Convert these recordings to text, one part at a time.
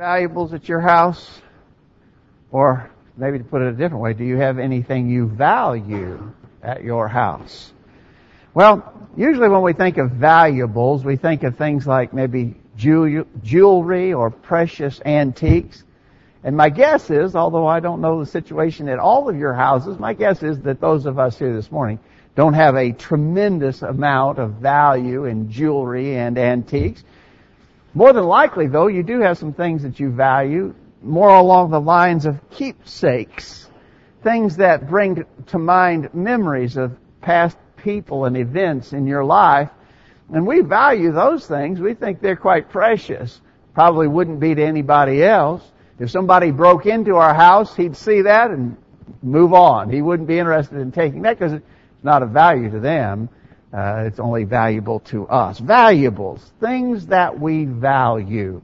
valuables at your house? Or maybe to put it a different way, do you have anything you value at your house? Well, usually when we think of valuables, we think of things like maybe jewelry or precious antiques. And my guess is, although I don't know the situation at all of your houses, my guess is that those of us here this morning don't have a tremendous amount of value in jewelry and antiques. More than likely, though, you do have some things that you value more along the lines of keepsakes, things that bring to mind memories of past people and events in your life. And we value those things. We think they're quite precious. Probably wouldn't be to anybody else. If somebody broke into our house, he'd see that and move on. He wouldn't be interested in taking that because it's not of value to them. It's only valuable to us. Valuables, things that we value.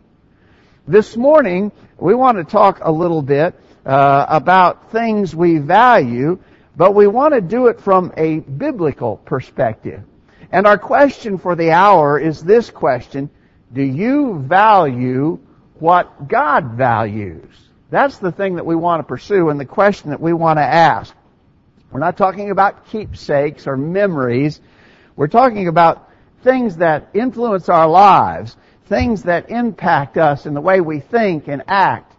This morning, we want to talk a little bit about things we value, but we want to do it from a biblical perspective. And our question for the hour is this question: do you value what God values? That's the thing that we want to pursue and the question that we want to ask. We're not talking about keepsakes or memories. We're talking about things that influence our lives, things that impact us in the way we think and act.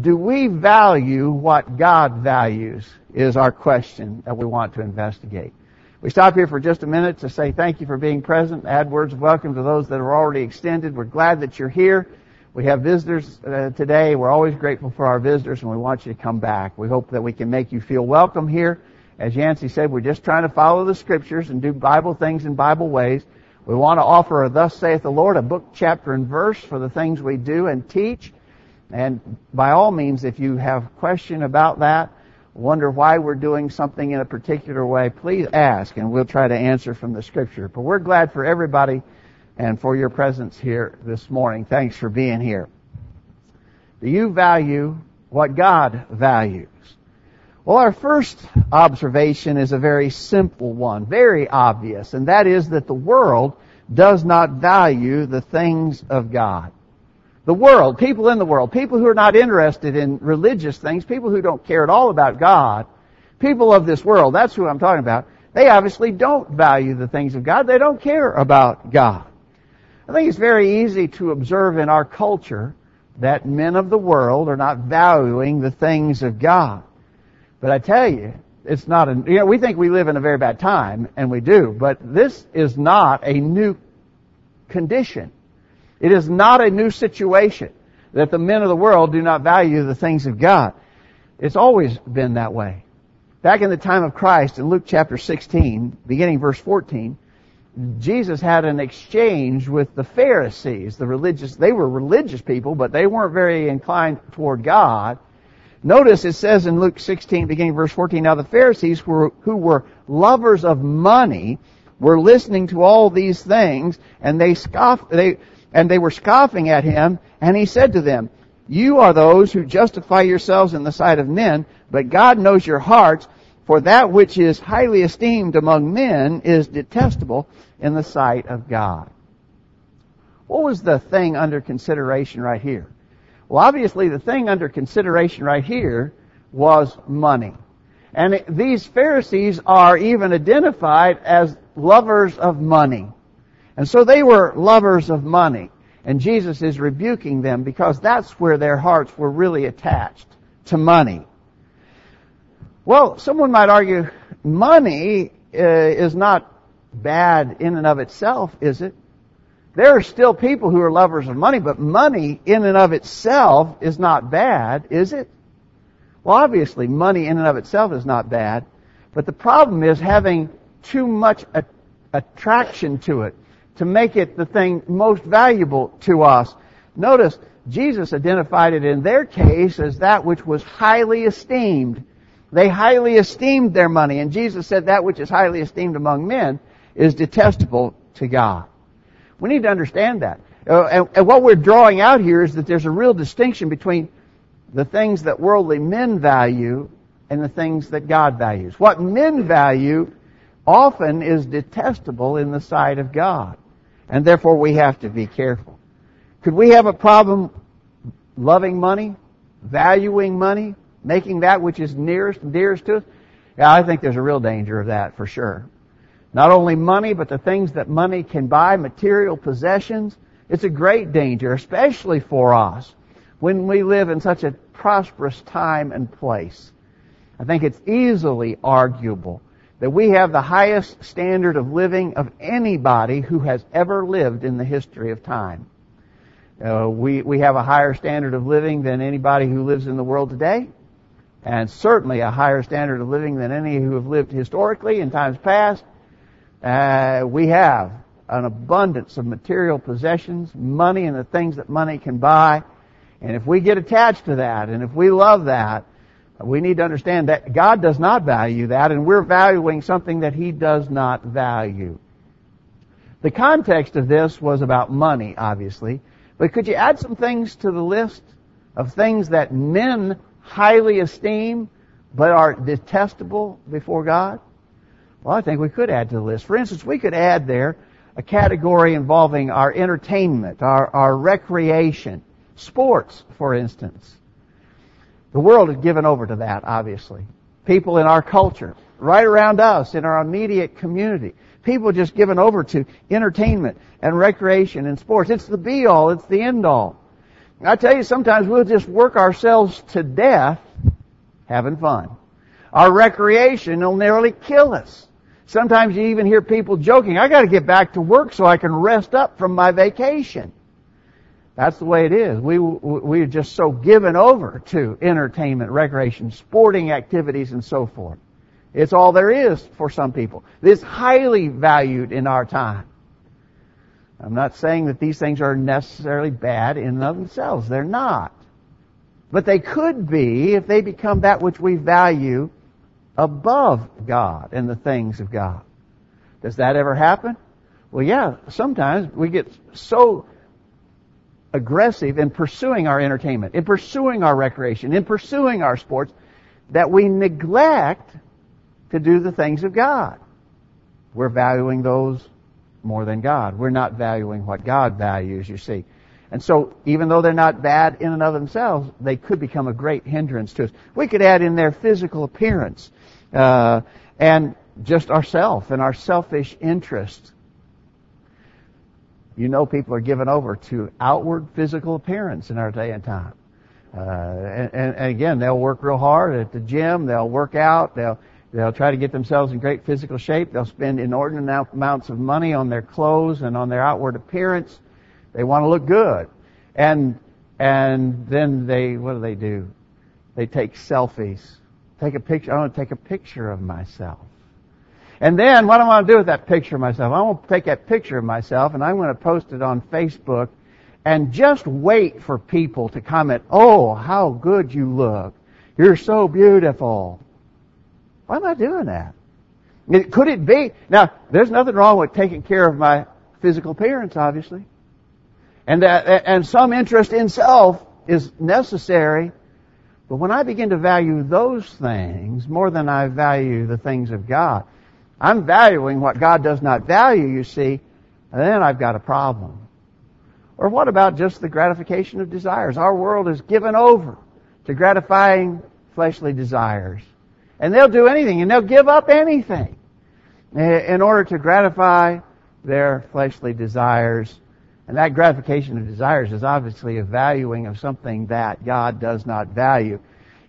Do we value what God values is our question that we want to investigate. We stop here for just a minute to say thank you for being present, add words of welcome to those that are already extended. We're glad that you're here. We have visitors today. We're always grateful for our visitors, and we want you to come back. We hope that we can make you feel welcome here. As Yancey said, we're just trying to follow the Scriptures and do Bible things in Bible ways. We want to offer a Thus Saith the Lord, a book, chapter, and verse for the things we do and teach. And by all means, if you have a question about that, wonder why we're doing something in a particular way, please ask, and we'll try to answer from the Scripture. But we're glad for everybody and for your presence here this morning. Thanks for being here. Do you value what God values? Well, our first observation is a very simple one, very obvious, and that is that the world does not value the things of God. The world, people in the world, people who are not interested in religious things, people who don't care at all about God, people of this world, that's who I'm talking about, they obviously don't value the things of God. They don't care about God. I think it's very easy to observe in our culture that men of the world are not valuing the things of God. But I tell you, it's not a... You know, we think we live in a very bad time, and we do, but this is not a new condition. It is not a new situation that the men of the world do not value the things of God. It's always been that way. Back in the time of Christ, in Luke chapter 16, beginning verse 14, Jesus had an exchange with the Pharisees, the religious. They were religious people, but they weren't very inclined toward God. Notice it says in Luke 16, beginning verse 14, now the Pharisees who were lovers of money were listening to all these things, and they were scoffing at him, and he said to them, you are those who justify yourselves in the sight of men, but God knows your hearts, for that which is highly esteemed among men is detestable in the sight of God. What was the thing under consideration right here? Well, obviously the thing under consideration right here was money. And these Pharisees are even identified as lovers of money. And so they were lovers of money, and Jesus is rebuking them because that's where their hearts were really attached, to money. Well, someone might argue money is not bad in and of itself, is it? There are still people who are lovers of money, but money in and of itself is not bad, is it? Well, obviously, money in and of itself is not bad, but the problem is having too much attraction to it, to make it the thing most valuable to us. Notice, Jesus identified it in their case as that which was highly esteemed. They highly esteemed their money, and Jesus said that which is highly esteemed among men is detestable to God. We need to understand that. And what we're drawing out here is that there's a real distinction between the things that worldly men value and the things that God values. What men value often is detestable in the sight of God. And therefore, we have to be careful. Could we have a problem loving money, valuing money, making that which is nearest and dearest to us. Yeah, I think there's a real danger of that for sure. Not only money, but the things that money can buy, material possessions. It's a great danger, especially for us when we live in such a prosperous time and place. I think it's easily arguable that we have the highest standard of living of anybody who has ever lived in the history of time. We have a higher standard of living than anybody who lives in the world today, and certainly a higher standard of living than any who have lived historically in times past. We have an abundance of material possessions, money and the things that money can buy. And if we get attached to that, and if we love that, we need to understand that God does not value that, and we're valuing something that He does not value. The context of this was about money, obviously, but could you add some things to the list of things that men highly esteem but are detestable before God? Well, I think we could add to the list. For instance, we could add there a category involving our entertainment, our recreation, sports, for instance. The world has given over to that, obviously. People in our culture, right around us, in our immediate community, people just given over to entertainment and recreation and sports. It's the be-all, it's the end-all. I tell you, sometimes we'll just work ourselves to death having fun. Our recreation will nearly kill us. Sometimes you even hear people joking, I got to get back to work so I can rest up from my vacation. That's the way it is. We're just so given over to entertainment, recreation, sporting activities, and so forth. It's all there is for some people. It's highly valued in our time. I'm not saying that these things are necessarily bad in and of themselves. They're not. But they could be if they become that which we value above God and the things of God. Does that ever happen? Well, yeah, sometimes we get so aggressive in pursuing our entertainment, in pursuing our recreation, in pursuing our sports, that we neglect to do the things of God. We're valuing those more than God. We're not valuing what God values, you see. And so, even though they're not bad in and of themselves, they could become a great hindrance to us. We could add in their physical appearance, and just ourselves and our selfish interests. You know, people are given over to outward physical appearance in our day and time. And again, they'll work real hard at the gym. They'll work out. They'll try to get themselves in great physical shape. They'll spend inordinate amounts of money on their clothes and on their outward appearance. They want to look good. And then what do? They take selfies. Take a picture. I want to take a picture of myself. And then, what do I want to do with that picture of myself? I want to take that picture of myself and I'm going to post it on Facebook and just wait for people to comment, oh, how good you look. You're so beautiful. Why am I doing that? Could it be? Now, there's nothing wrong with taking care of my physical appearance, obviously. And some interest in self is necessary. But when I begin to value those things more than I value the things of God, I'm valuing what God does not value, you see, and then I've got a problem. Or what about just the gratification of desires? Our world is given over to gratifying fleshly desires. And they'll do anything, and they'll give up anything in order to gratify their fleshly desires. And that gratification of desires is obviously a valuing of something that God does not value.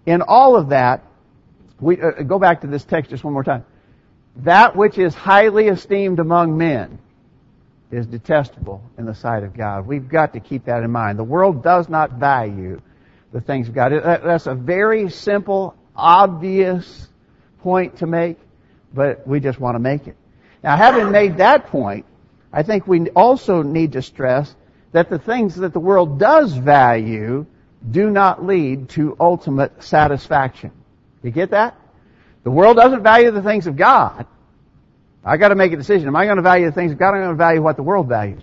In all of that, we go back to this text just one more time. That which is highly esteemed among men is detestable in the sight of God. We've got to keep that in mind. The world does not value the things of God. That's a very simple, obvious point to make, but we just want to make it. Now, having made that point, I think we also need to stress that the things that the world does value do not lead to ultimate satisfaction. You get that? The world doesn't value the things of God. I got to make a decision. Am I going to value the things of God? Or am I going to value what the world values?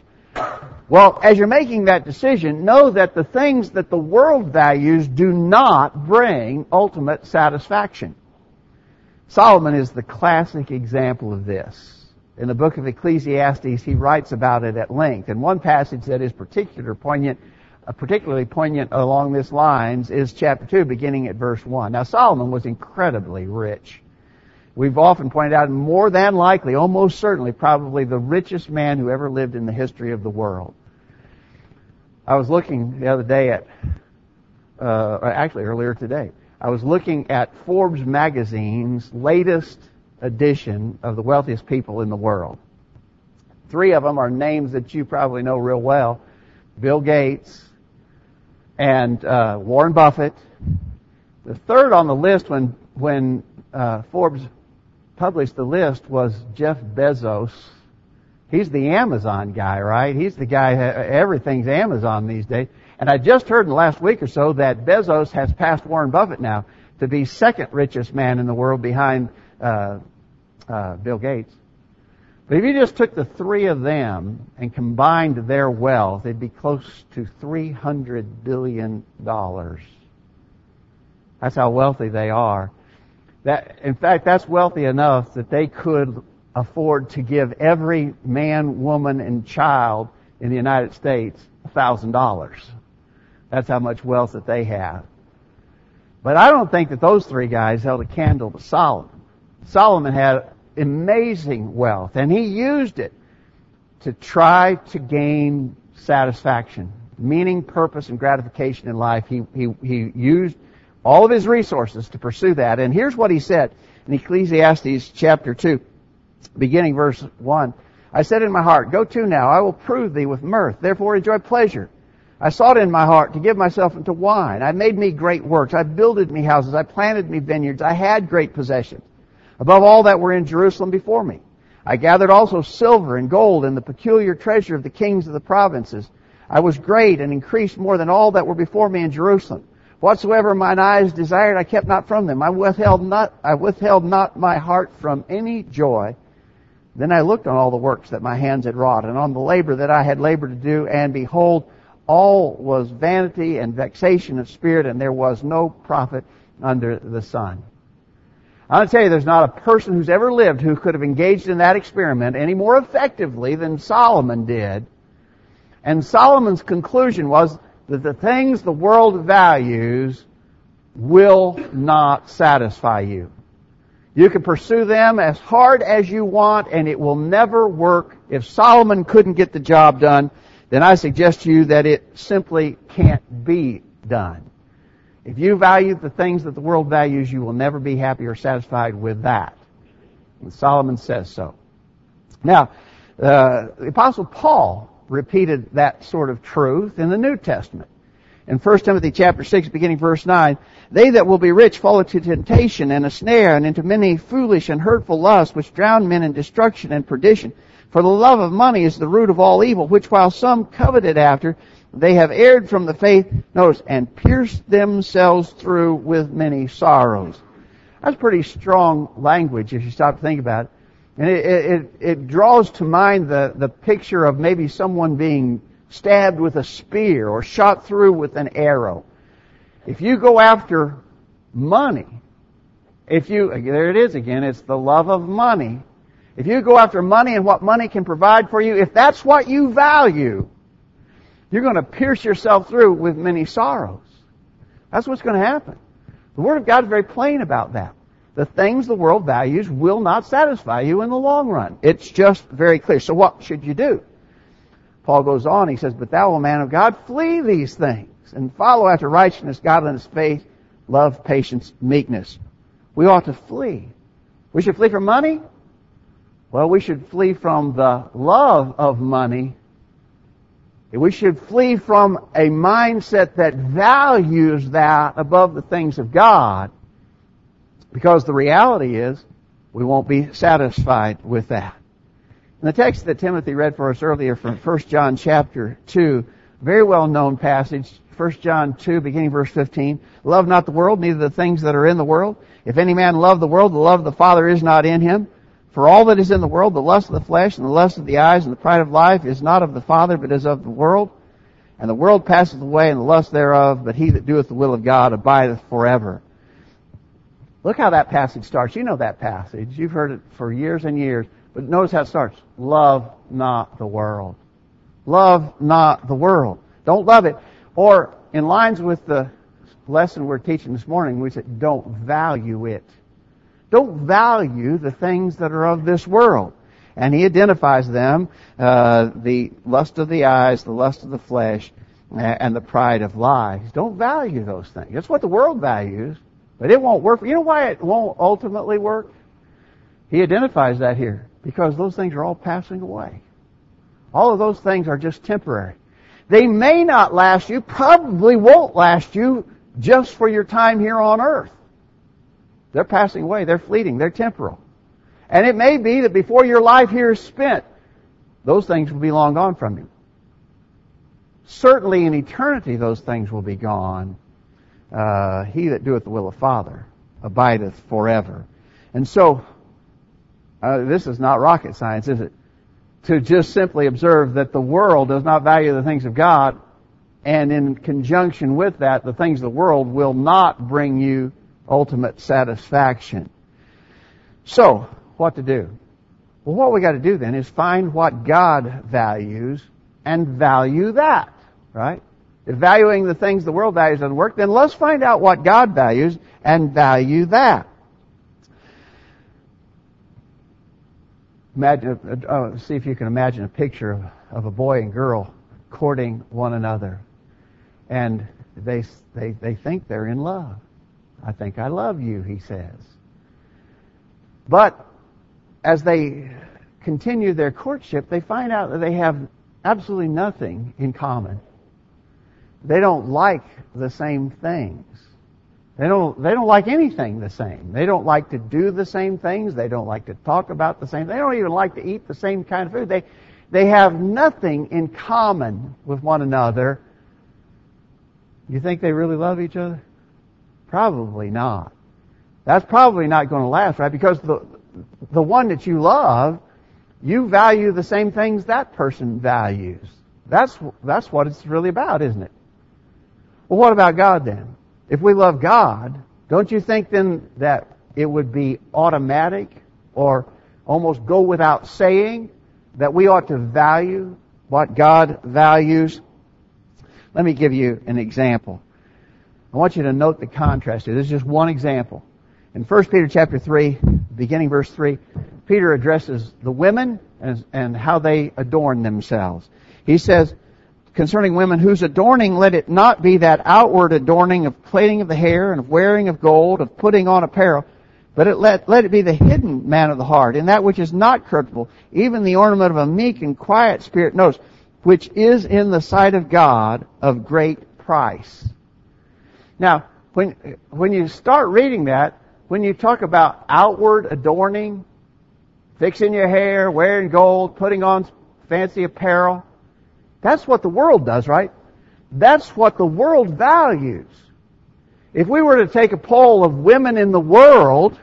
Well, as you're making that decision, know that the things that the world values do not bring ultimate satisfaction. Solomon is the classic example of this. In the book of Ecclesiastes, he writes about it at length. And one passage that is particularly poignant particularly poignant along these lines is chapter 2, beginning at verse 1. Now, Solomon was incredibly rich. We've often pointed out, more than likely, almost certainly, probably the richest man who ever lived in the history of the world. I was looking the other day at, actually earlier today, I was looking at Forbes magazine's latest edition of the wealthiest people in the world. Three of them are names that you probably know real well. Bill Gates and Warren Buffett. The third on the list when Forbes published the list was Jeff Bezos. He's the Amazon guy, right? He's the guy, everything's Amazon these days. And I just heard in the last week or so that Bezos has passed Warren Buffett now to be second richest man in the world behind Bill Gates. But if you just took the three of them and combined their wealth, they'd be close to $300 billion. That's how wealthy they are. That, in fact, that's wealthy enough that they could afford to give every man, woman, and child in the United States $1,000. That's how much wealth that they have. But I don't think that those three guys held a candle to Solomon. Solomon had amazing wealth, and he used it to try to gain satisfaction, meaning, purpose, and gratification in life. He used all of his resources to pursue that. And here's what he said in Ecclesiastes chapter 2, beginning verse 1. I said in my heart, go to now, I will prove thee with mirth, therefore enjoy pleasure. I sought in my heart to give myself unto wine. I made me great works. I builded me houses. I planted me vineyards. I had great possessions, above all that were in Jerusalem before me. I gathered also silver and gold and the peculiar treasure of the kings of the provinces. I was great and increased more than all that were before me in Jerusalem. Whatsoever mine eyes desired, I kept not from them. I withheld not my heart from any joy. Then I looked on all the works that my hands had wrought, and on the labor that I had labored to do, and behold, all was vanity and vexation of spirit, and there was no profit under the sun. I'm going to tell you, there's not a person who's ever lived who could have engaged in that experiment any more effectively than Solomon did. And Solomon's conclusion was that the things the world values will not satisfy you. You can pursue them as hard as you want, and it will never work. If Solomon couldn't get the job done, then I suggest to you that it simply can't be done. If you value the things that the world values, you will never be happy or satisfied with that. And Solomon says so. Now, the Apostle Paul repeated that sort of truth in the New Testament. In 1 Timothy chapter 6, beginning verse 9, they that will be rich fall into temptation and a snare and into many foolish and hurtful lusts, which drown men in destruction and perdition. For the love of money is the root of all evil, which while some coveted after, they have erred from the faith, notice, and pierced themselves through with many sorrows. That's pretty strong language if you stop to think about it. And it draws to mind the picture of maybe someone being stabbed with a spear or shot through with an arrow. If you go after money, there it is again, it's the love of money. If you go after money and what money can provide for you, if that's what you value, you're going to pierce yourself through with many sorrows. That's what's going to happen. The Word of God is very plain about that. The things the world values will not satisfy you in the long run. It's just very clear. So what should you do? Paul goes on, he says, but thou, O man of God, flee these things and follow after righteousness, godliness, faith, love, patience, meekness. We ought to flee. We should flee from money? Well, we should flee from the love of money. We should flee from a mindset that values that above the things of God, because the reality is we won't be satisfied with that. In the text that Timothy read for us earlier from 1 John chapter 2, very well-known passage, 1 John 2, beginning verse 15, love not the world, neither the things that are in the world. If any man love the world, the love of the Father is not in him. For all that is in the world, the lust of the flesh and the lust of the eyes and the pride of life is not of the Father, but is of the world. And the world passeth away and the lust thereof, but he that doeth the will of God abideth forever. Look how that passage starts. You know that passage. You've heard it for years and years. But notice how it starts. Love not the world. Love not the world. Don't love it. Or, in lines with the lesson we're teaching this morning, we said, don't value it. Don't value the things that are of this world. And he identifies them, the lust of the eyes, the lust of the flesh, and the pride of lies. Don't value those things. That's what the world values, but it won't work. You know why it won't ultimately work? He identifies that here, because those things are all passing away. All of those things are just temporary. They may not last you, probably won't last you just for your time here on earth. They're passing away, they're fleeting, they're temporal. And it may be that before your life here is spent, those things will be long gone from you. Certainly in eternity those things will be gone. He that doeth the will of the Father abideth forever. And so, this is not rocket science, is it? To just simply observe that the world does not value the things of God, and in conjunction with that, the things of the world will not bring you ultimate satisfaction. So, what to do? Well, what we got to do then is find what God values and value that, right? If valuing the things the world values doesn't work, then let's find out what God values and value that. Imagine, see if you can imagine a picture of a boy and girl courting one another, and they think they're in love. I think I love you, he says. But as they continue their courtship, they find out that they have absolutely nothing in common. They don't like the same things. They don't like anything the same. They don't like to do the same things. They don't like to talk about the same. They don't even like to eat the same kind of food. They have nothing in common with one another. You think they really love each other? Probably not. That's probably not going to last, right? Because the one that you love, you value the same things that person values. That's what it's really about, isn't it? Well, what about God then? If we love God, don't you think then that it would be automatic or almost go without saying that we ought to value what God values? Let me give you an example. I want you to note the contrast here. This is just one example. In 1 Peter chapter 3, beginning verse 3, Peter addresses the women and how they adorn themselves. He says, concerning women, whose adorning let it not be that outward adorning of plaiting of the hair and of wearing of gold, of putting on apparel, but let it be the hidden man of the heart, and that which is not corruptible, even the ornament of a meek and quiet spirit, notice, which is in the sight of God of great price. Now, when you start reading that, when you talk about outward adorning, fixing your hair, wearing gold, putting on fancy apparel, that's what the world does, right? That's what the world values. If we were to take a poll of women in the world,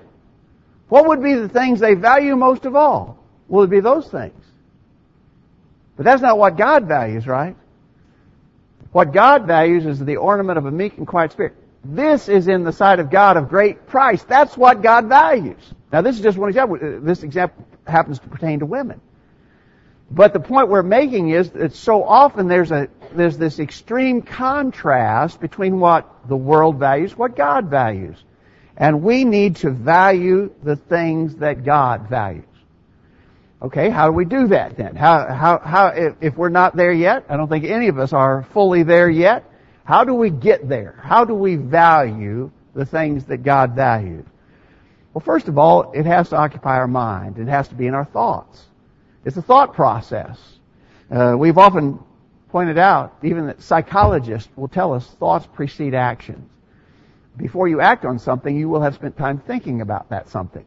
what would be the things they value most of all? Well, it would be those things. But that's not what God values, right? What God values is the ornament of a meek and quiet spirit. This is in the sight of God of great price. That's what God values. Now, this is just one example. This example happens to pertain to women. But the point we're making is that so often there's this extreme contrast between what the world values, what God values. And we need to value the things that God values. Okay, how do we do that then? If we're not there yet, I don't think any of us are fully there yet. How do we get there? How do we value the things that God values? Well, first of all, it has to occupy our mind. It has to be in our thoughts. It's a thought process. We've often pointed out, even that psychologists will tell us thoughts precede actions. Before you act on something, you will have spent time thinking about that something.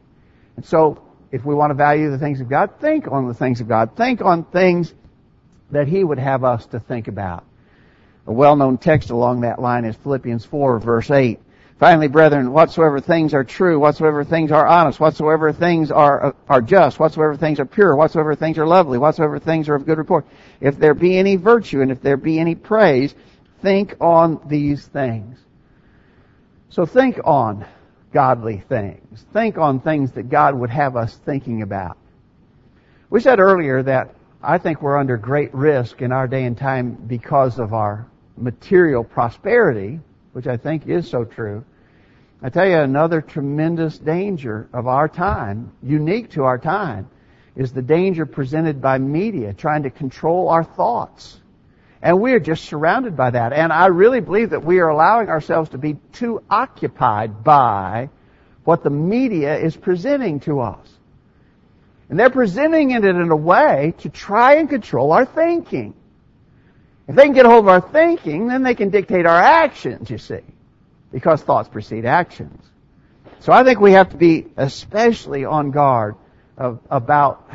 And so, if we want to value the things of God, think on the things of God. Think on things that He would have us to think about. A well-known text along that line is Philippians 4, verse 8. Finally, brethren, whatsoever things are true, whatsoever things are honest, whatsoever things are just, whatsoever things are pure, whatsoever things are lovely, whatsoever things are of good report, if there be any virtue and if there be any praise, think on these things. So think on godly things. Think on things that God would have us thinking about. We said earlier that I think we're under great risk in our day and time because of our material prosperity, which I think is so true, I tell you another tremendous danger of our time, unique to our time, is the danger presented by media trying to control our thoughts. And we are just surrounded by that. And I really believe that we are allowing ourselves to be too occupied by what the media is presenting to us. And they're presenting it in a way to try and control our thinking. If they can get a hold of our thinking, then they can dictate our actions, you see, because thoughts precede actions. So I think we have to be especially on guard about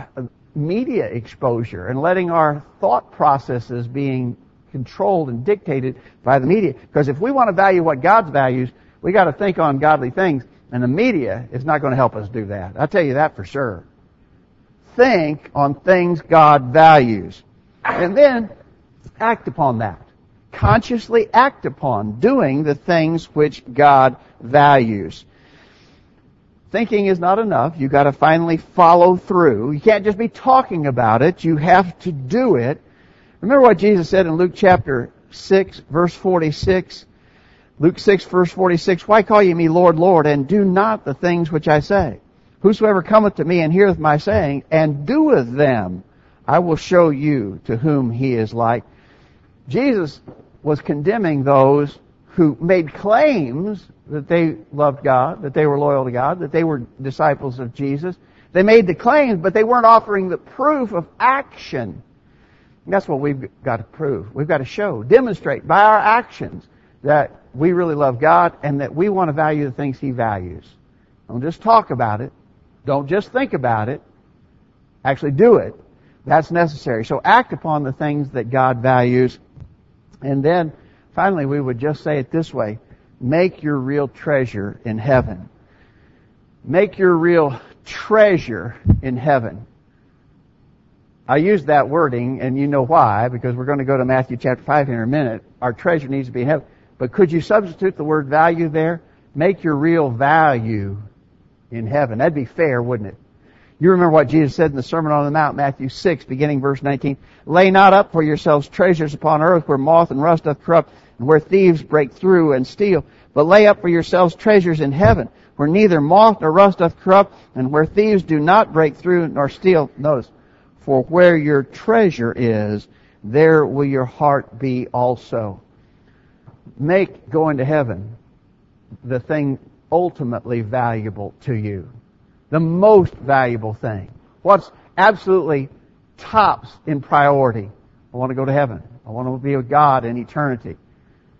media exposure and letting our thought processes being controlled and dictated by the media. Because if we want to value what God values, we got to think on godly things, and the media is not going to help us do that. I'll tell you that for sure. Think on things God values, and then act upon that. Consciously act upon doing the things which God values. Thinking is not enough. You've got to finally follow through. You can't just be talking about it. You have to do it. Remember what Jesus said in Luke chapter 6, verse 46. Luke 6, verse 46. Why call ye me Lord, Lord, and do not the things which I say? Whosoever cometh to me and heareth my saying, and doeth them, I will show you to whom he is like. Jesus was condemning those who made claims that they loved God, that they were loyal to God, that they were disciples of Jesus. They made the claims, but they weren't offering the proof of action. And that's what we've got to prove. We've got to show, demonstrate by our actions that we really love God and that we want to value the things He values. Don't just talk about it. Don't just think about it. Actually do it. That's necessary. So act upon the things that God values. And then, finally, we would just say it this way. Make your real treasure in heaven. Make your real treasure in heaven. I use that wording, and you know why, because we're going to go to Matthew chapter 5 here in a minute. Our treasure needs to be in heaven. But could you substitute the word value there? Make your real value in heaven. That'd be fair, wouldn't it? You remember what Jesus said in the Sermon on the Mount, Matthew 6, beginning verse 19. Lay not up for yourselves treasures upon earth where moth and rust doth corrupt, and where thieves break through and steal. But lay up for yourselves treasures in heaven, where neither moth nor rust doth corrupt, and where thieves do not break through nor steal. Notice, for where your treasure is, there will your heart be also. Make going to heaven the thing ultimately valuable to you. The most valuable thing. What's absolutely tops in priority. I want to go to heaven. I want to be with God in eternity.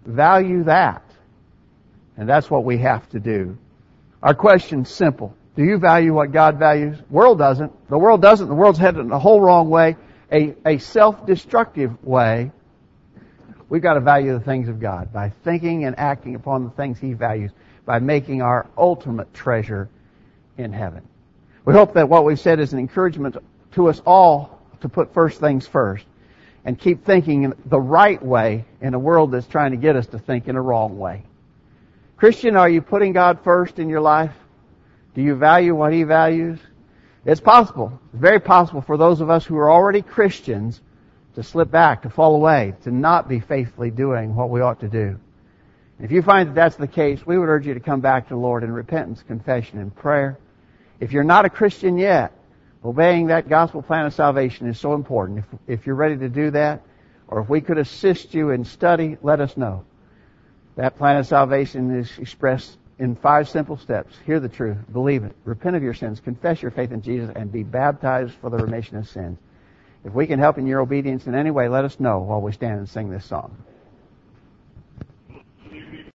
Value that. And that's what we have to do. Our question's simple. Do you value what God values? World doesn't. The world doesn't. The world's headed in a whole wrong way, a self-destructive way. We've got to value the things of God by thinking and acting upon the things He values, by making our ultimate treasure in heaven. We hope that what we've said is an encouragement to us all to put first things first and keep thinking the right way in a world that's trying to get us to think in a wrong way. Christian, are you putting God first in your life? Do you value what He values? It's possible, very possible for those of us who are already Christians to slip back, to fall away, to not be faithfully doing what we ought to do. If you find that that's the case, we would urge you to come back to the Lord in repentance, confession, and prayer. If you're not a Christian yet, obeying that gospel plan of salvation is so important. If you're ready to do that, or if we could assist you in study, let us know. That plan of salvation is expressed in 5 simple steps. Hear the truth, believe it, repent of your sins, confess your faith in Jesus, and be baptized for the remission of sins. If we can help in your obedience in any way, let us know while we stand and sing this song.